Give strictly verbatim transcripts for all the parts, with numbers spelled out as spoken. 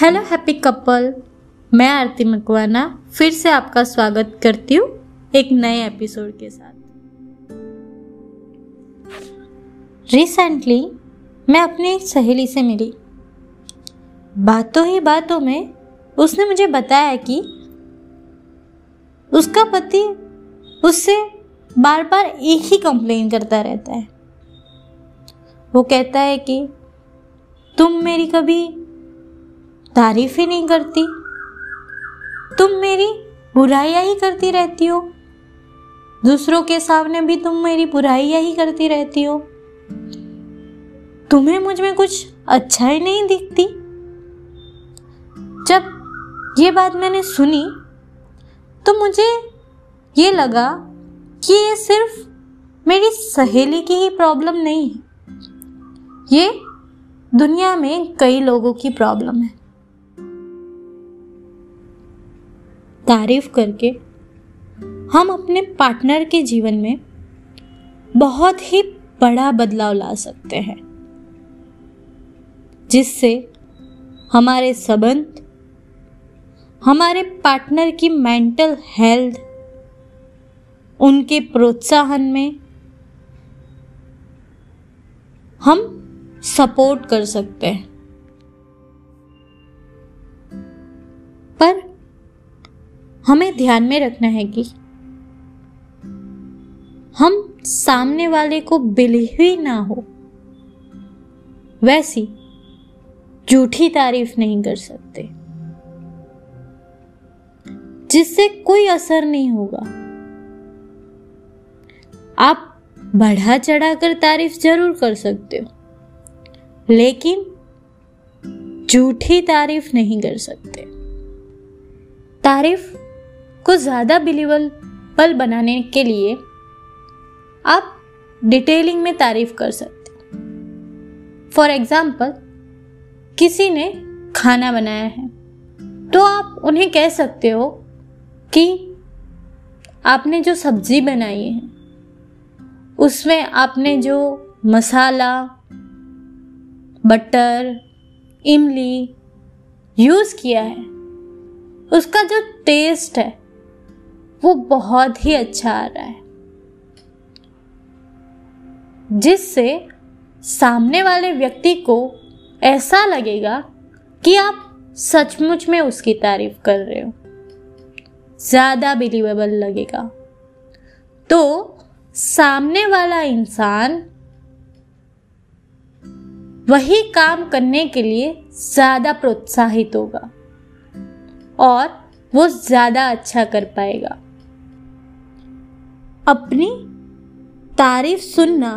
Hello happy couple, मैं आरती मकवाना फिर से आपका स्वागत करती हूँ एक नए एपिसोड के साथ। रिसेंटली मैं अपनी एक सहेली से मिली। बातों ही बातों में उसने मुझे बताया कि उसका पति उससे बार बार एक ही कंप्लेन करता रहता है। वो कहता है कि तुम मेरी कभी तारीफ ही नहीं करती, तुम मेरी बुराइयां ही करती रहती हो, दूसरों के सामने भी तुम मेरी बुराइयां ही करती रहती हो, तुम्हें मुझ में कुछ अच्छा ही नहीं दिखती। जब ये बात मैंने सुनी तो मुझे ये लगा कि ये सिर्फ मेरी सहेली की ही प्रॉब्लम नहीं है, ये दुनिया में कई लोगों की प्रॉब्लम है। तारीफ करके हम अपने पार्टनर के जीवन में बहुत ही बड़ा बदलाव ला सकते हैं, जिससे हमारे संबंध, हमारे पार्टनर की मेंटल हेल्थ, उनके प्रोत्साहन में हम सपोर्ट कर सकते हैं। पर हमें ध्यान में रखना है कि हम सामने वाले को बिलीव ही ना हो, वैसी झूठी तारीफ नहीं कर सकते जिससे कोई असर नहीं होगा। आप बढ़ा चढ़ाकर तारीफ जरूर कर सकते हो, लेकिन झूठी तारीफ नहीं कर सकते। तारीफ को ज़्यादा बिलीवेबल बनाने के लिए आप डिटेलिंग में तारीफ कर सकते। फॉर एग्जाम्पल, किसी ने खाना बनाया है तो आप उन्हें कह सकते हो कि आपने जो सब्जी बनाई है उसमें आपने जो मसाला, बटर, इमली यूज़ किया है उसका जो टेस्ट है वो बहुत ही अच्छा आ रहा है, जिससे सामने वाले व्यक्ति को ऐसा लगेगा कि आप सचमुच में उसकी तारीफ कर रहे हो, ज़्यादा बिलीवेबल लगेगा। तो सामने वाला इंसान वही काम करने के लिए ज़्यादा प्रोत्साहित होगा और वो ज़्यादा अच्छा कर पाएगा। अपनी तारीफ सुनना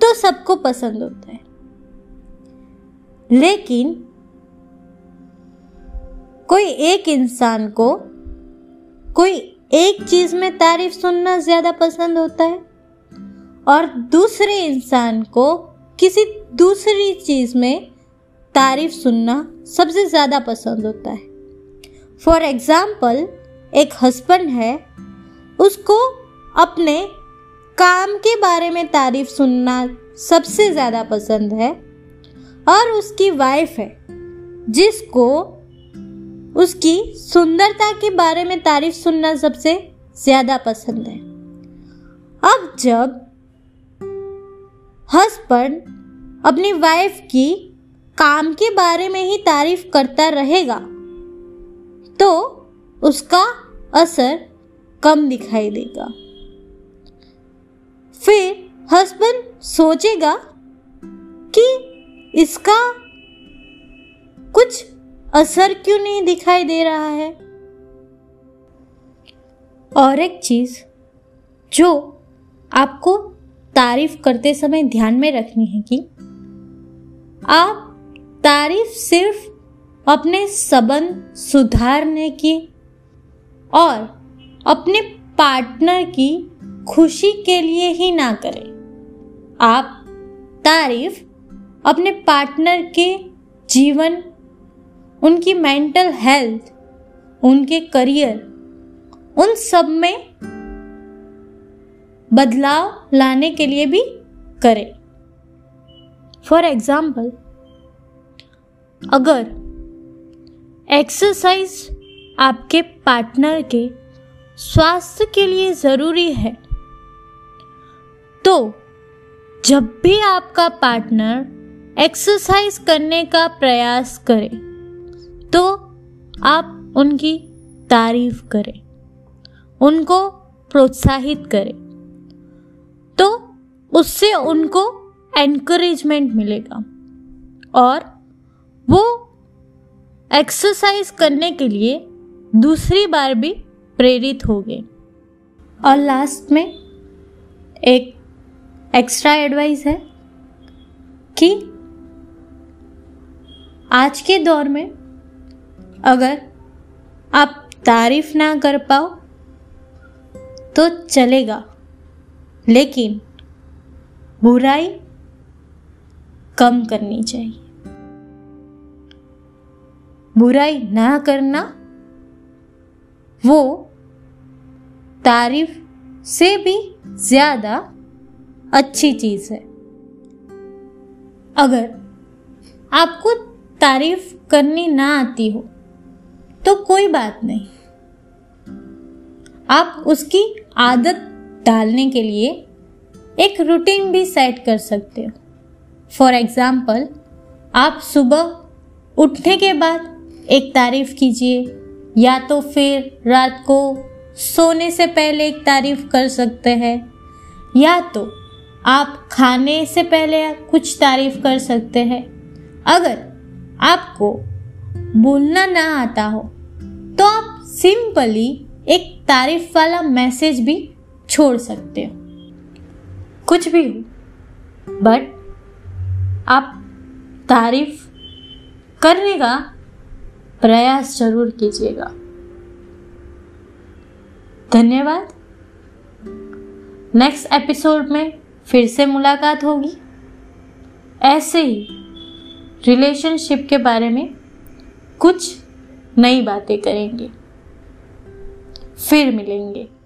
तो सबको पसंद होता है, लेकिन कोई एक इंसान को कोई एक चीज़ में तारीफ सुनना ज़्यादा पसंद होता है और दूसरे इंसान को किसी दूसरी चीज़ में तारीफ सुनना सबसे ज़्यादा पसंद होता है। फॉर एग्ज़ाम्पल, एक हस्बैंड है, उसको अपने काम के बारे में तारीफ सुनना सबसे ज़्यादा पसंद है और उसकी वाइफ है जिसको उसकी सुंदरता के बारे में तारीफ सुनना सबसे ज़्यादा पसंद है। अब जब हस्बैंड अपनी वाइफ की काम के बारे में ही तारीफ करता रहेगा तो उसका असर कम दिखाई देगा। फिर हस्बैंड सोचेगा कि इसका कुछ असर क्यों नहीं दिखाई दे रहा है। और एक चीज़ जो आपको तारीफ करते समय ध्यान में रखनी है कि आप तारीफ सिर्फ अपने संबंध सुधारने की और अपने पार्टनर की खुशी के लिए ही ना करें। आप तारीफ अपने पार्टनर के जीवन, उनकी मेंटल हेल्थ, उनके करियर, उन सब में बदलाव लाने के लिए भी करें। फॉर एग्जाम्पल, अगर एक्सरसाइज आपके पार्टनर के स्वास्थ्य के लिए ज़रूरी है तो जब भी आपका पार्टनर एक्सरसाइज करने का प्रयास करे तो आप उनकी तारीफ करें, उनको प्रोत्साहित करें, तो उससे उनको एनकरेजमेंट मिलेगा और वो एक्सरसाइज करने के लिए दूसरी बार भी प्रेरित होंगे। और लास्ट में एक एक्स्ट्रा एडवाइस है कि आज के दौर में अगर आप तारीफ ना कर पाओ तो चलेगा, लेकिन बुराई कम करनी चाहिए। बुराई ना करना वो तारीफ से भी ज़्यादा अच्छी चीज़ है। अगर आपको तारीफ करनी ना आती हो तो कोई बात नहीं, आप उसकी आदत डालने के लिए एक रूटीन भी सेट कर सकते हो। फॉर एग्जाम्पल, आप सुबह उठने के बाद एक तारीफ कीजिए, या तो फिर रात को सोने से पहले एक तारीफ कर सकते हैं, या तो आप खाने से पहले कुछ तारीफ कर सकते हैं। अगर आपको बोलना ना आता हो तो आप सिंपली एक तारीफ वाला मैसेज भी छोड़ सकते हो। कुछ भी हो, बट आप तारीफ करने का प्रयास जरूर कीजिएगा। धन्यवाद। नेक्स्ट एपिसोड में फिर से मुलाकात होगी। ऐसे ही रिलेशनशिप के बारे में कुछ नई बातें करेंगे। फिर मिलेंगे।